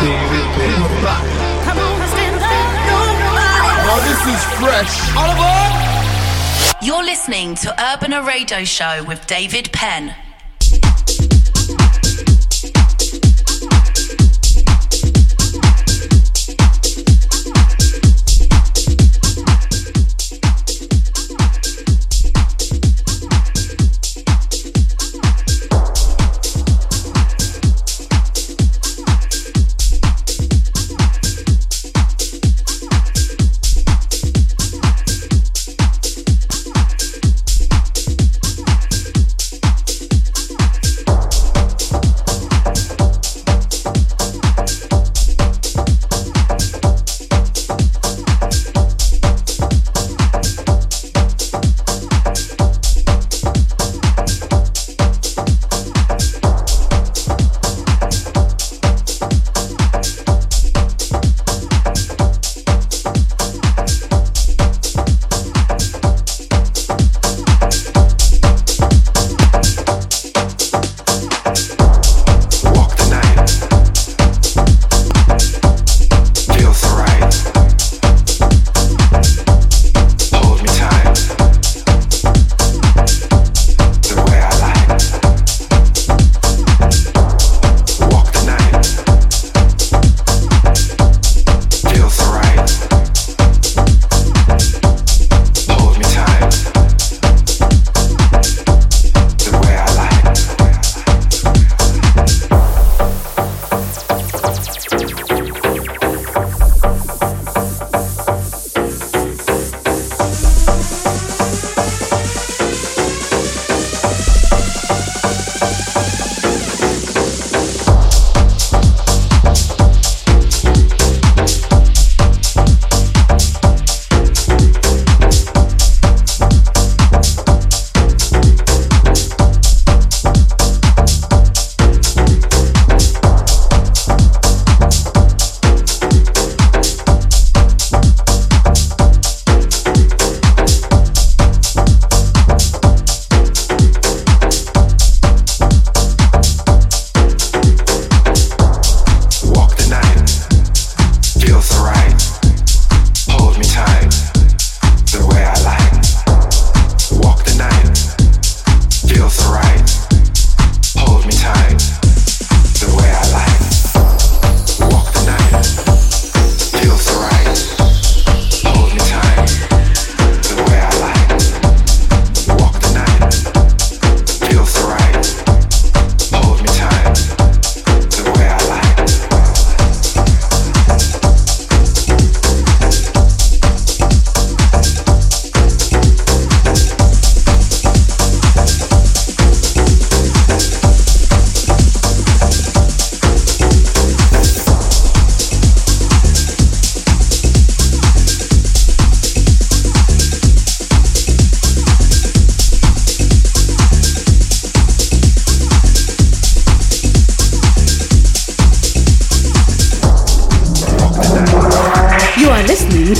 David Penn. Come on, stand up, nobody. Now this is fresh. All aboard. You're listening to Urbana Radio Show with David Penn.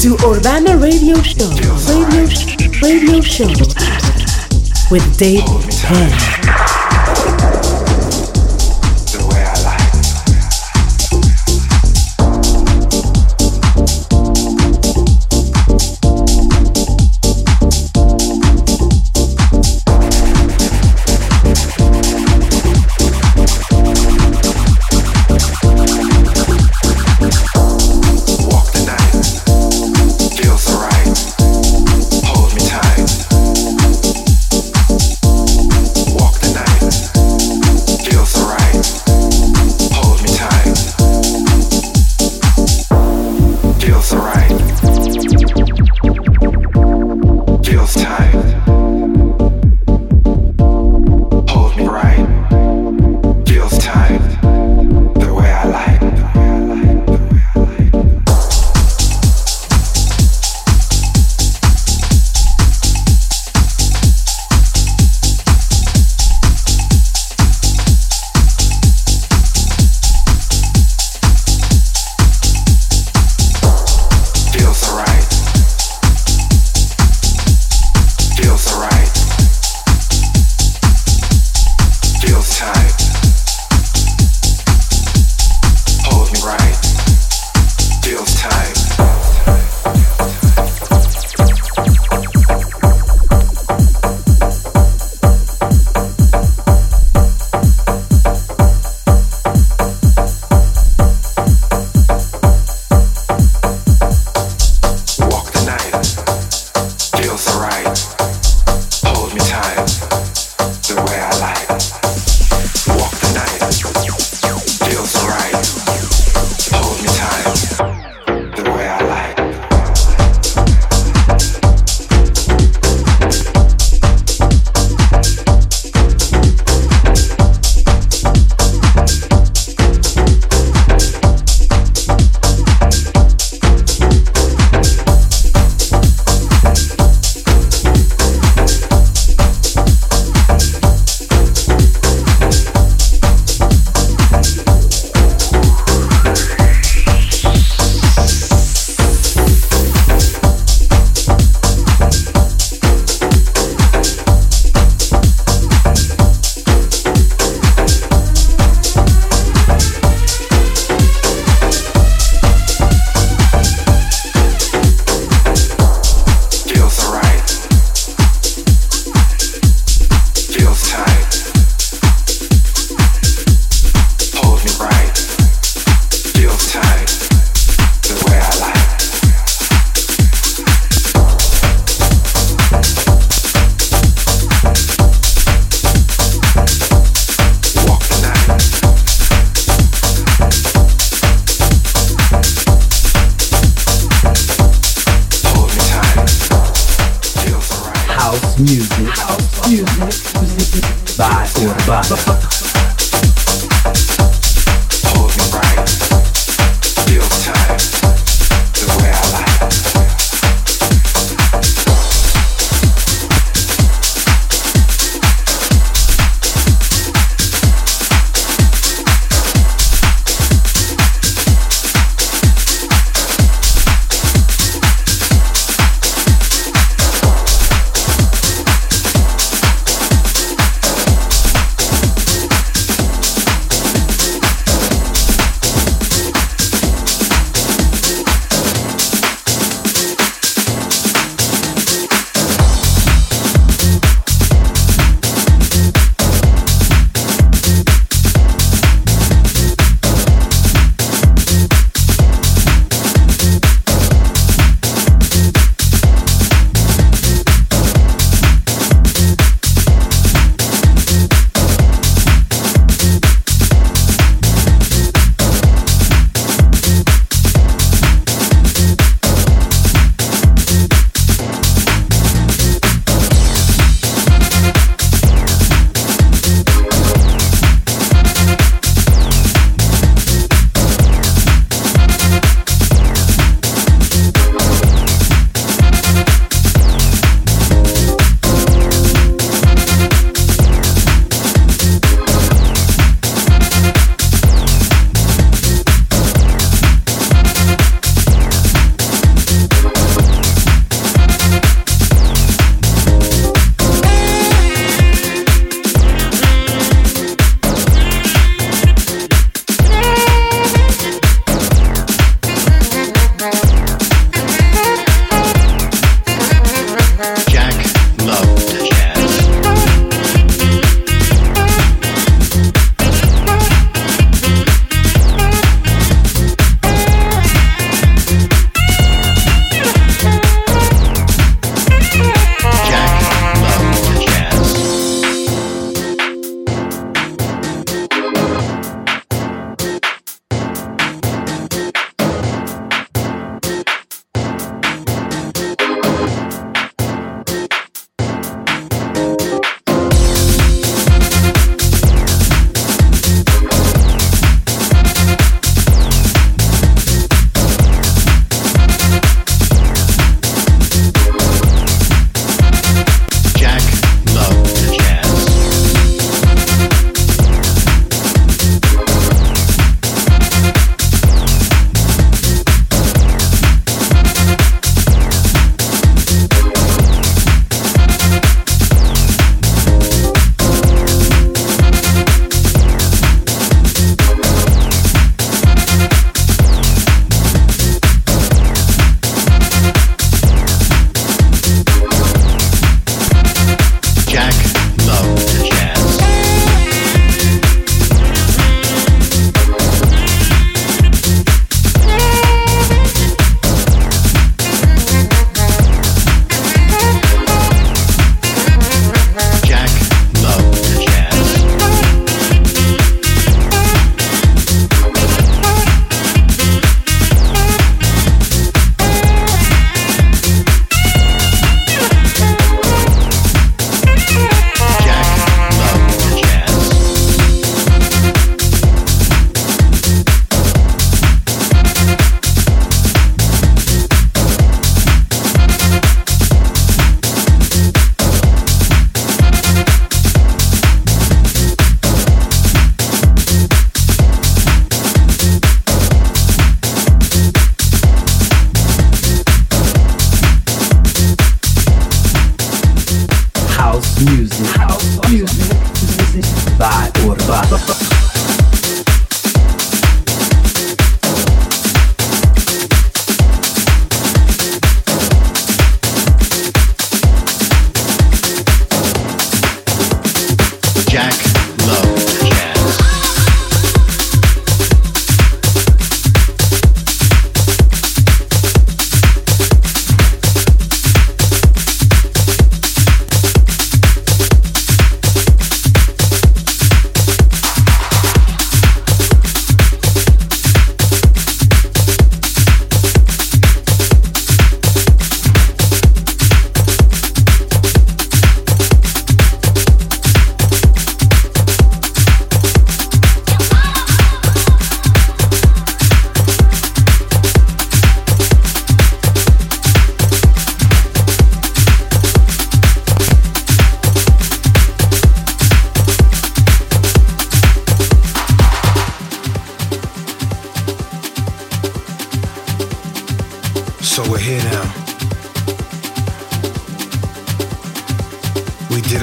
To Urbana Radio Show with David Penn. Walk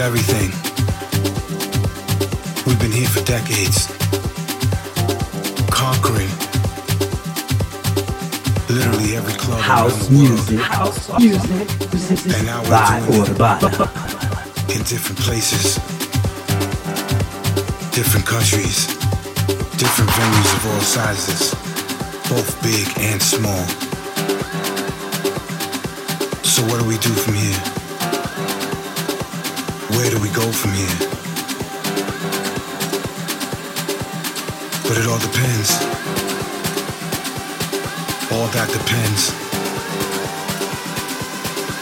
everything. We've been here for decades, conquering literally every club house around the world. House music. And now we're doing it in different places, different countries, different venues of all sizes, both big and small. So what do we do from here? Where do we go from here? But it all depends. All that depends.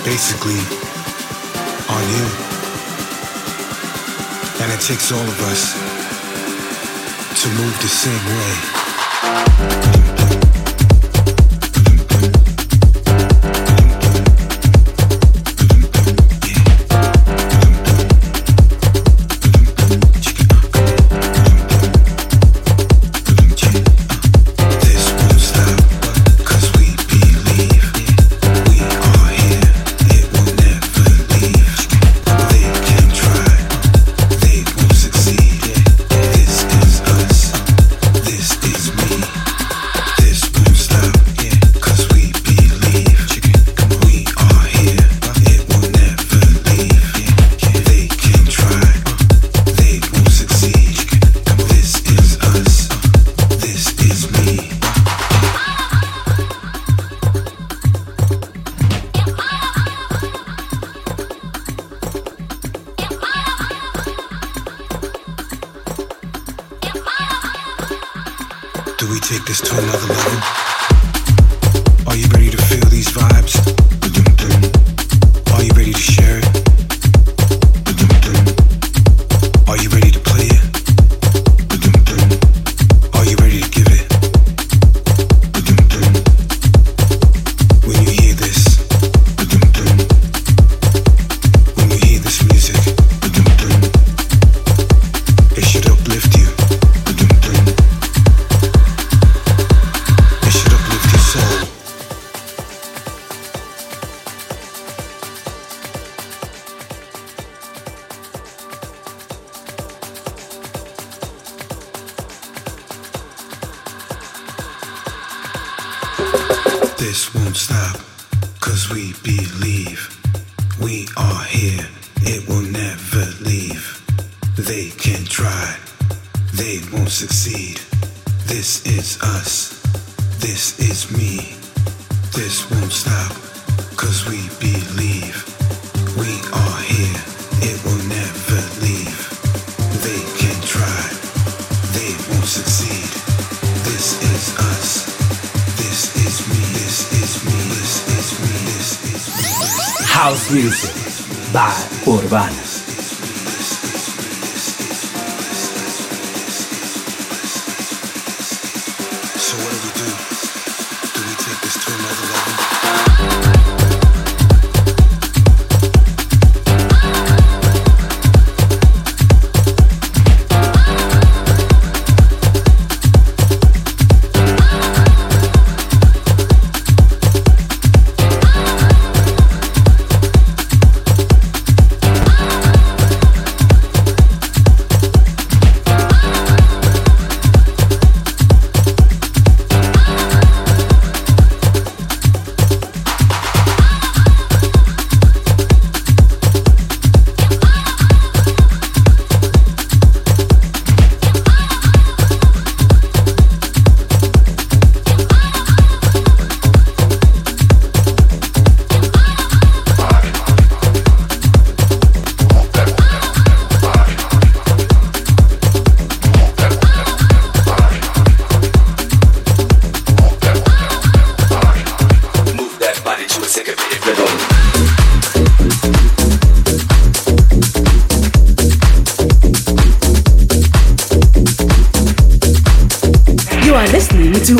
Basically, on you. And it takes all of us to move the same way.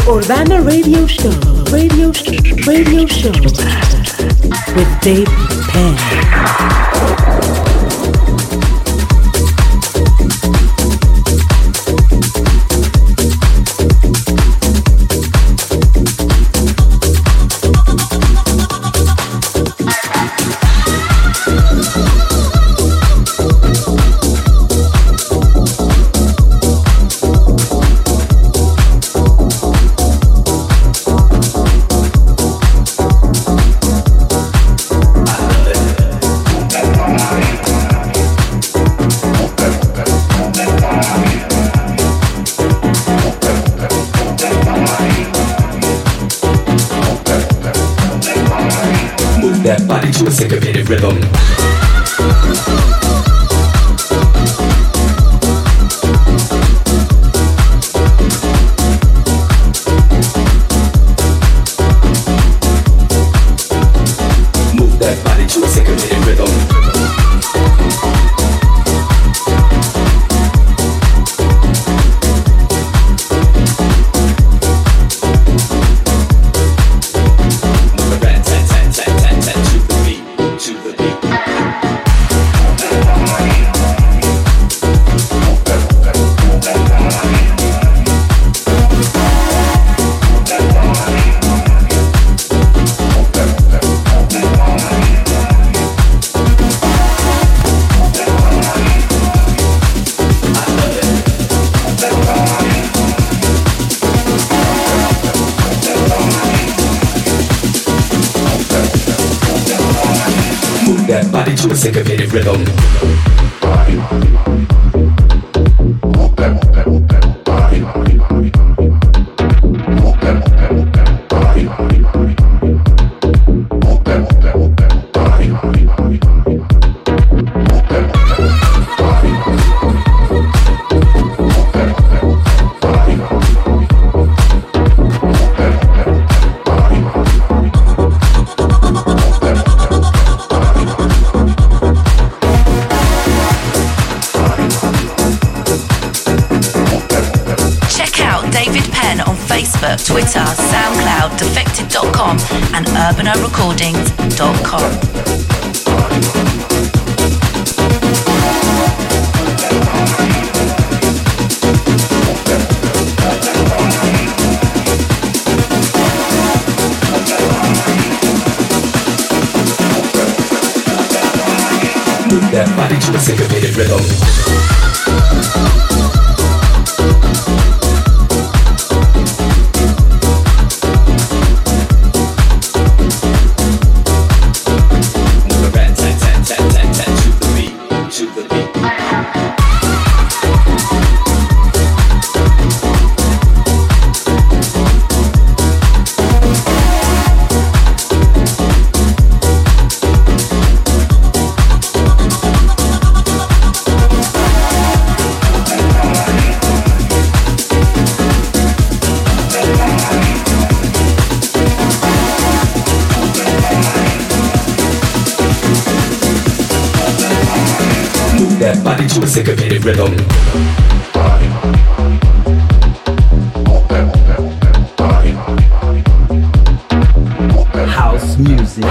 Urbana Radio Show, Radio Show with David Penn. with syncopated rhythm. Move that body to a syncopated rhythm. To a syncopated rhythm. Twitter, SoundCloud, Defected.com and urbanarecordings.com. Move that body to a syncopated rhythm. That body to a syncopated rhythm. House music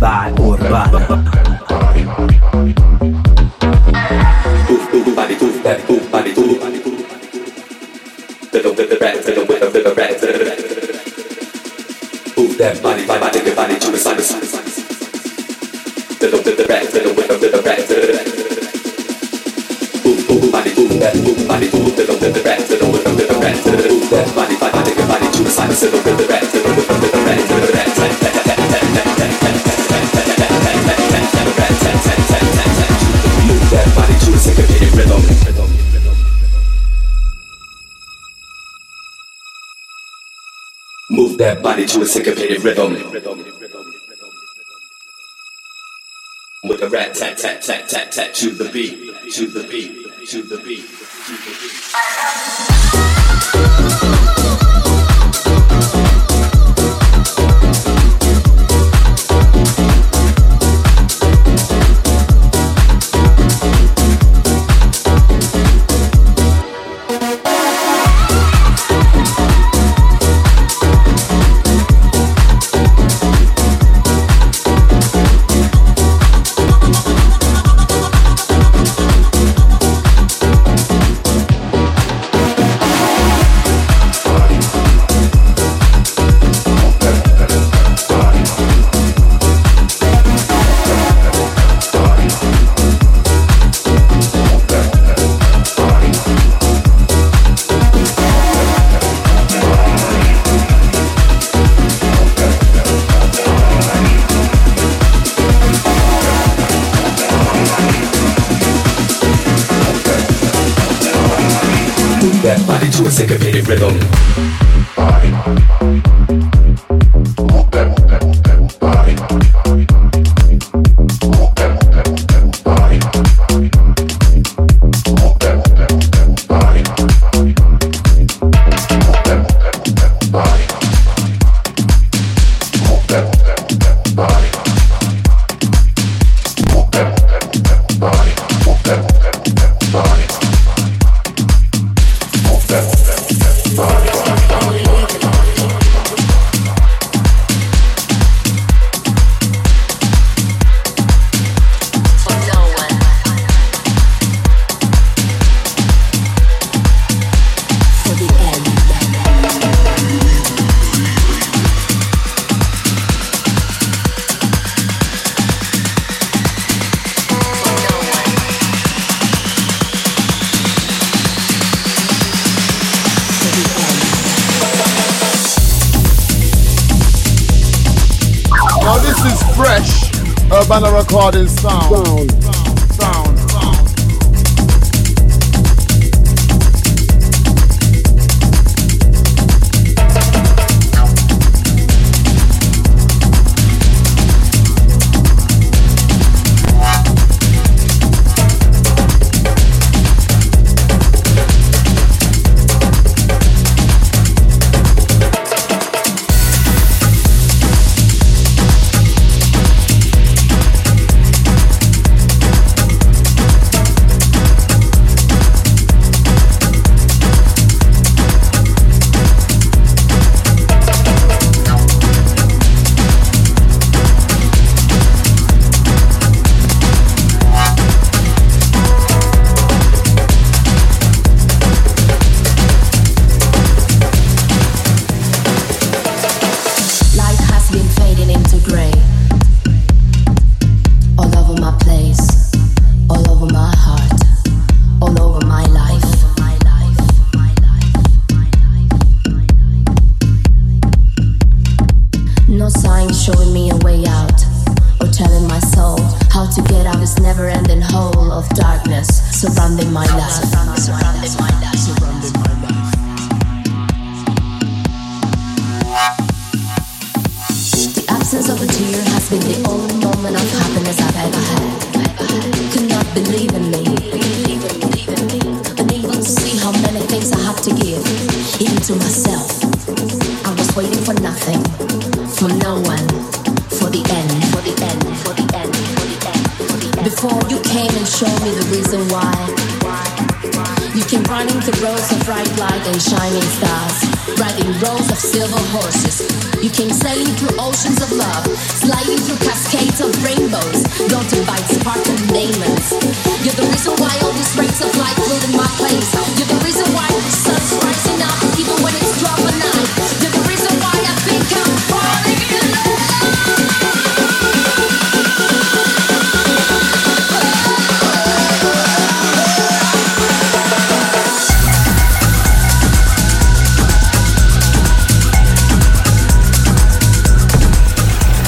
by Urbana. That body to a syncopated rhythm. Move that body to a syncopated rhythm. With a rat tat tat tat tat tat to the beat, to the beat, to the beat, to the That body to a syncopated rhythm. Body. Urbana Recordings sound.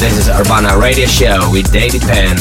This is Urbana Radio Show with David Penn.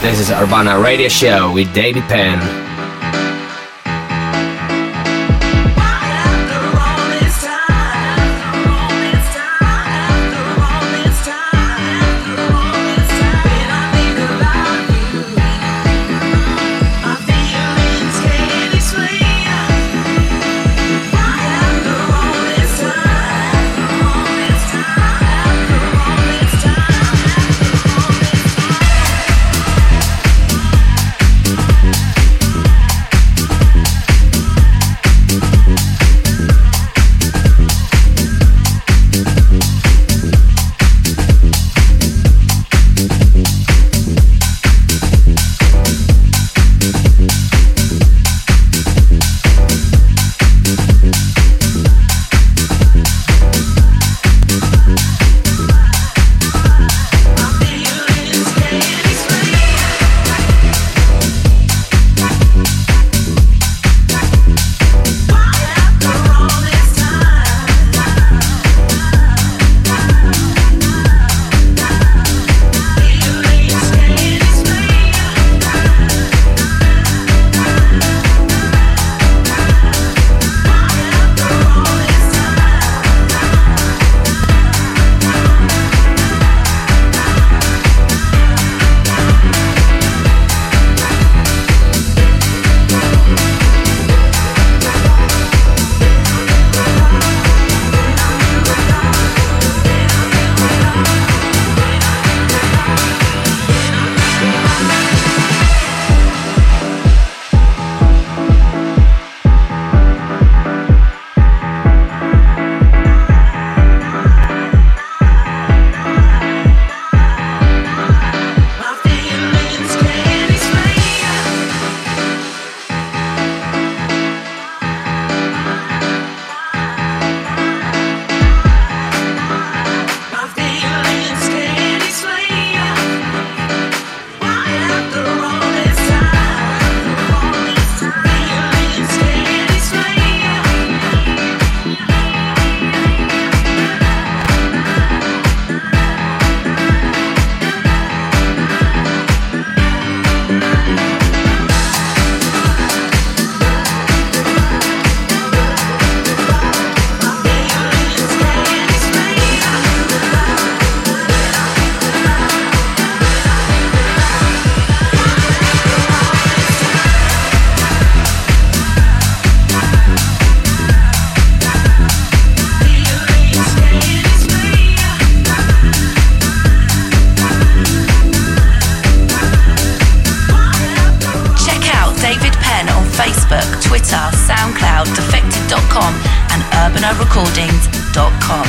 This is Urbana Radio Show with David Penn. Defected.com and urbanarecordings.com.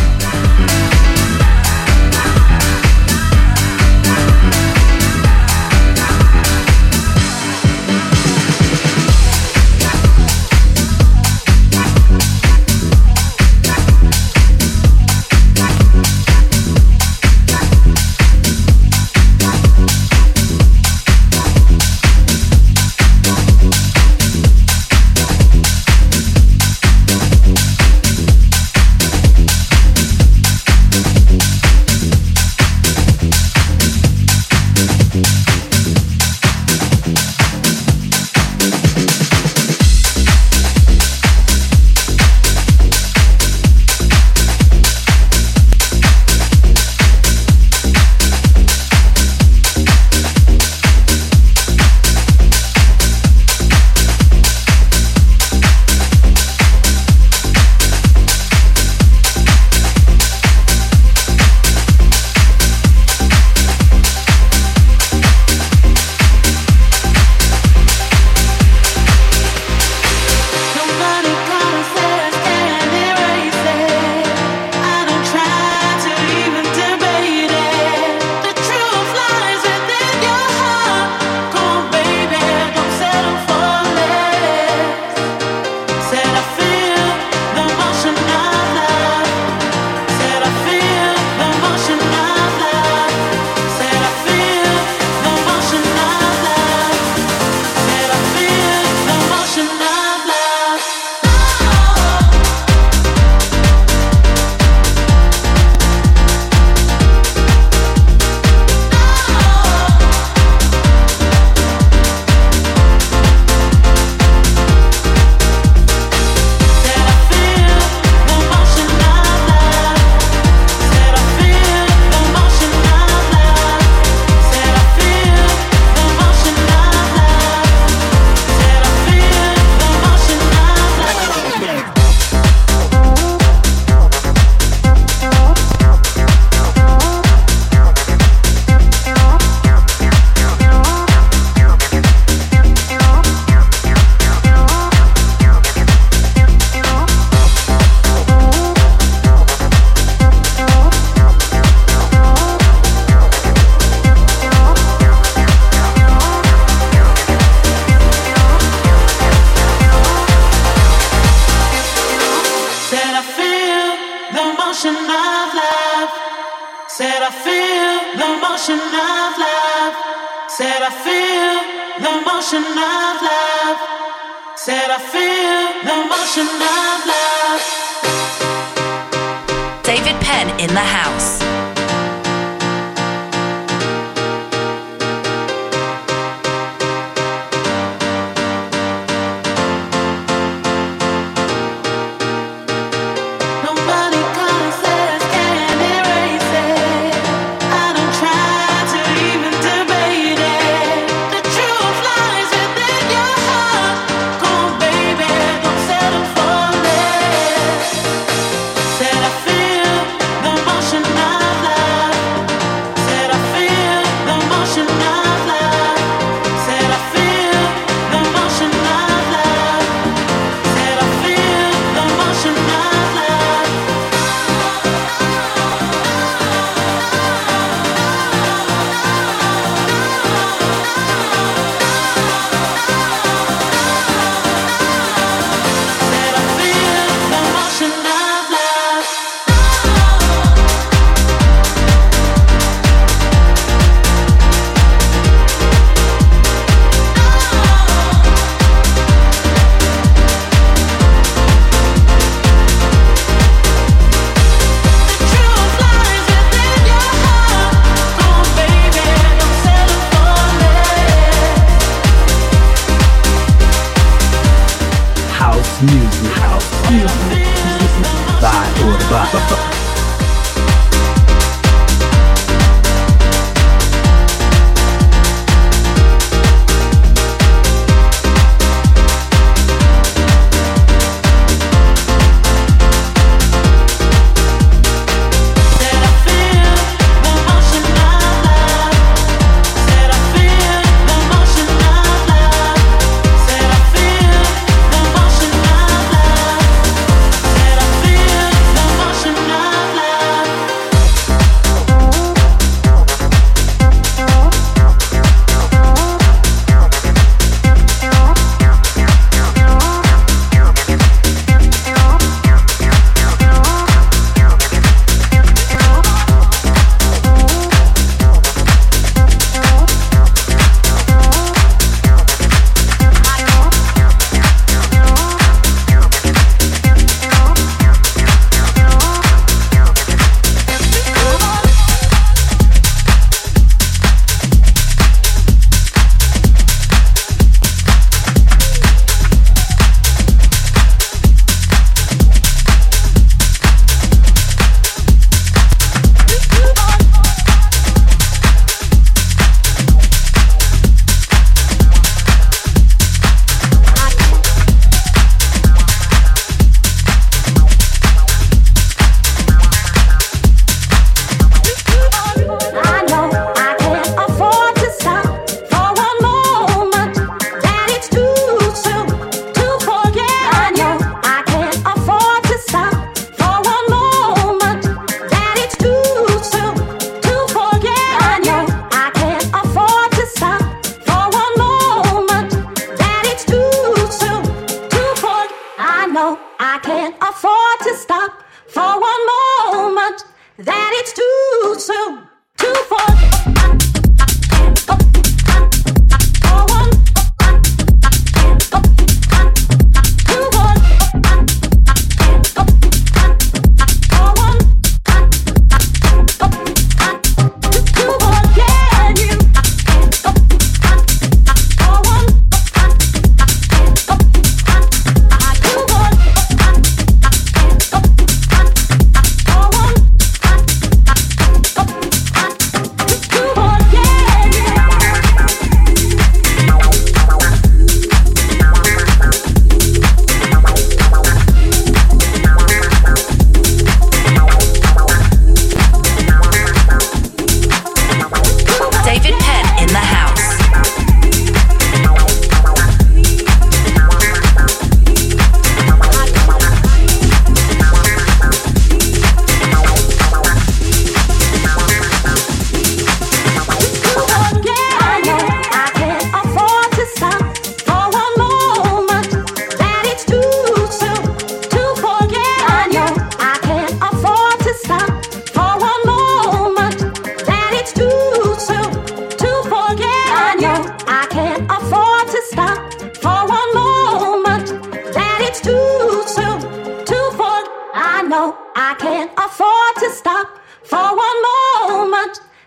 Said I feel the motion of love. Said I feel the motion of love. David Penn in the house. No.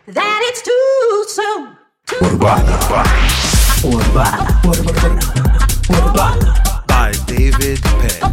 that it's too soon. Urbana by David Penn.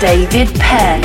David Penn.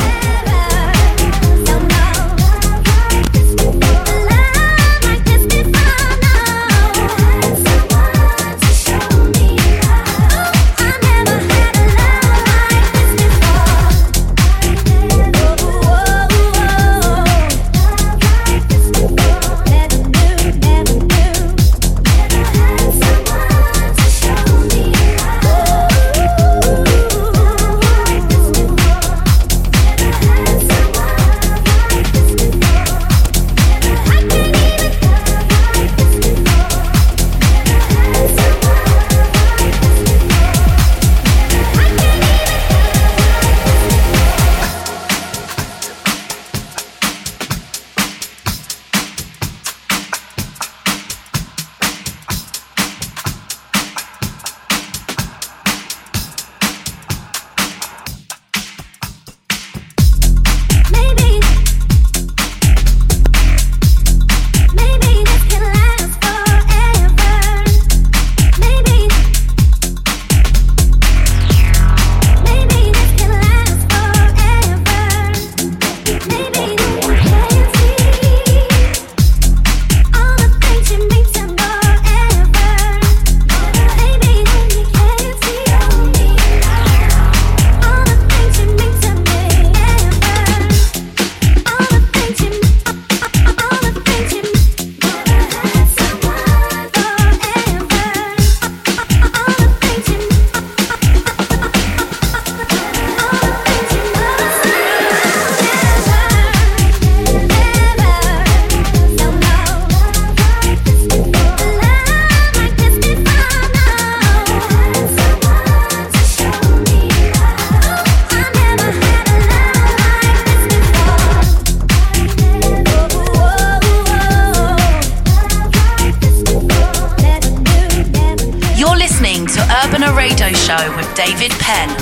Show with David Penn.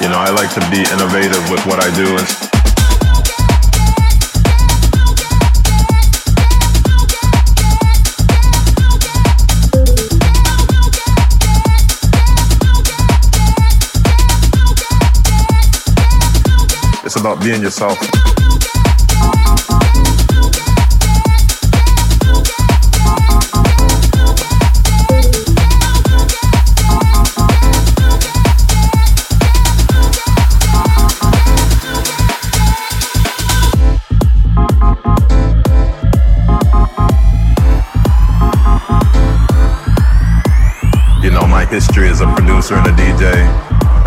You know, I like to be innovative with what I do. And it's about being yourself. You know, my history as a producer and a DJ,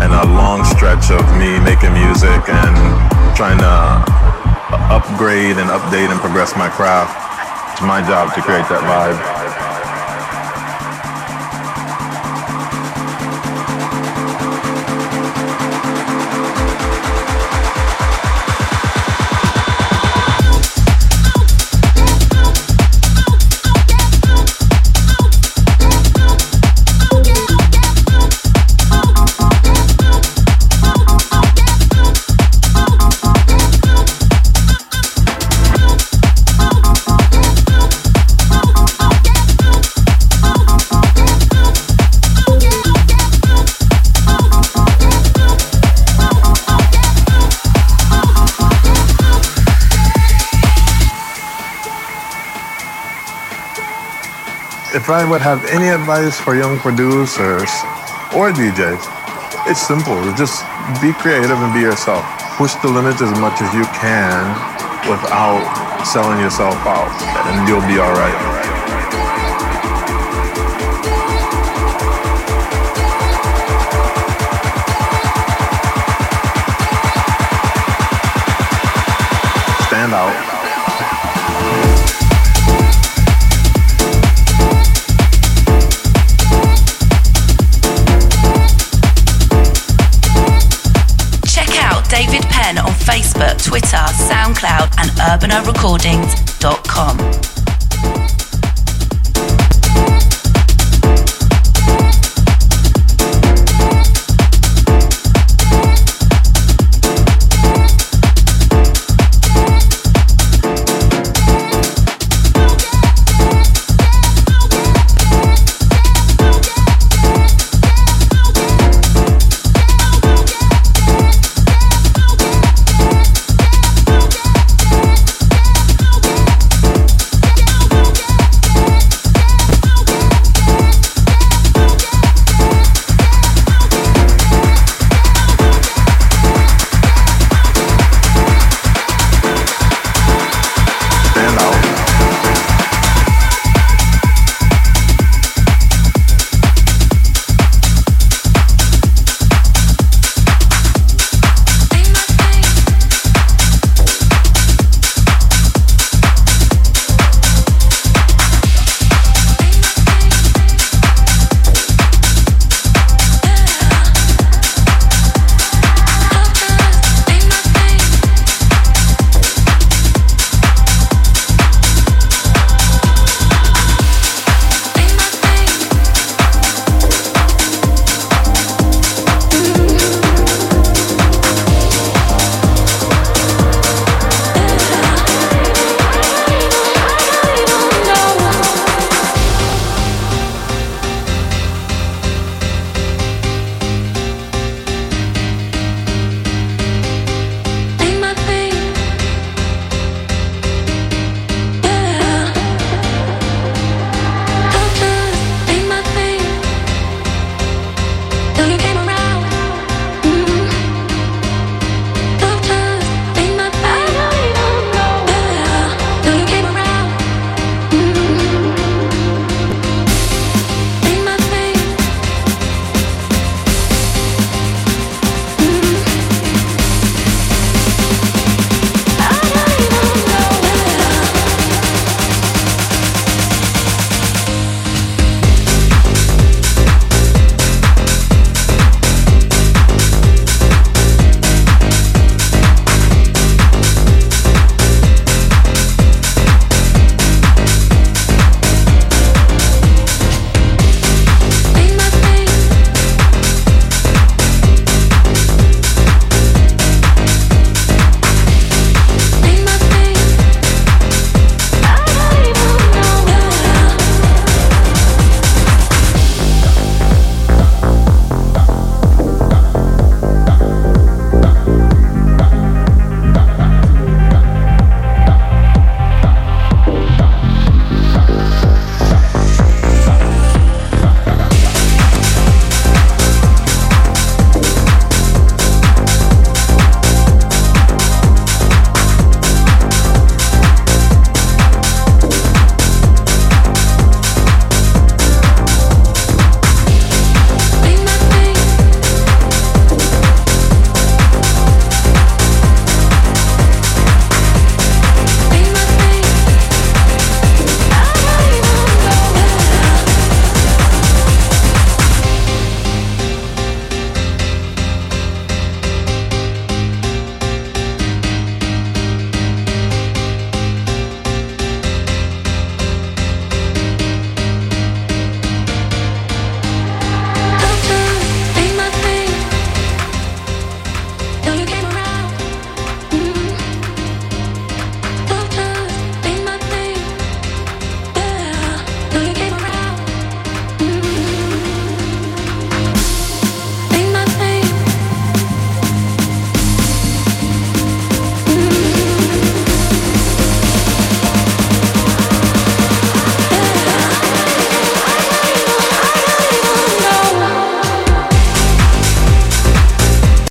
and a long stretch of me making music and trying to upgrade and update and progress my craft. It's my job to create that vibe. If I would have any advice for young producers or DJs, it's simple. Just be creative and be yourself. Push the limits as much as you can without selling yourself out, and you'll be all right. Stand out. David Penn on Facebook, Twitter, SoundCloud and urbanarecordings.com.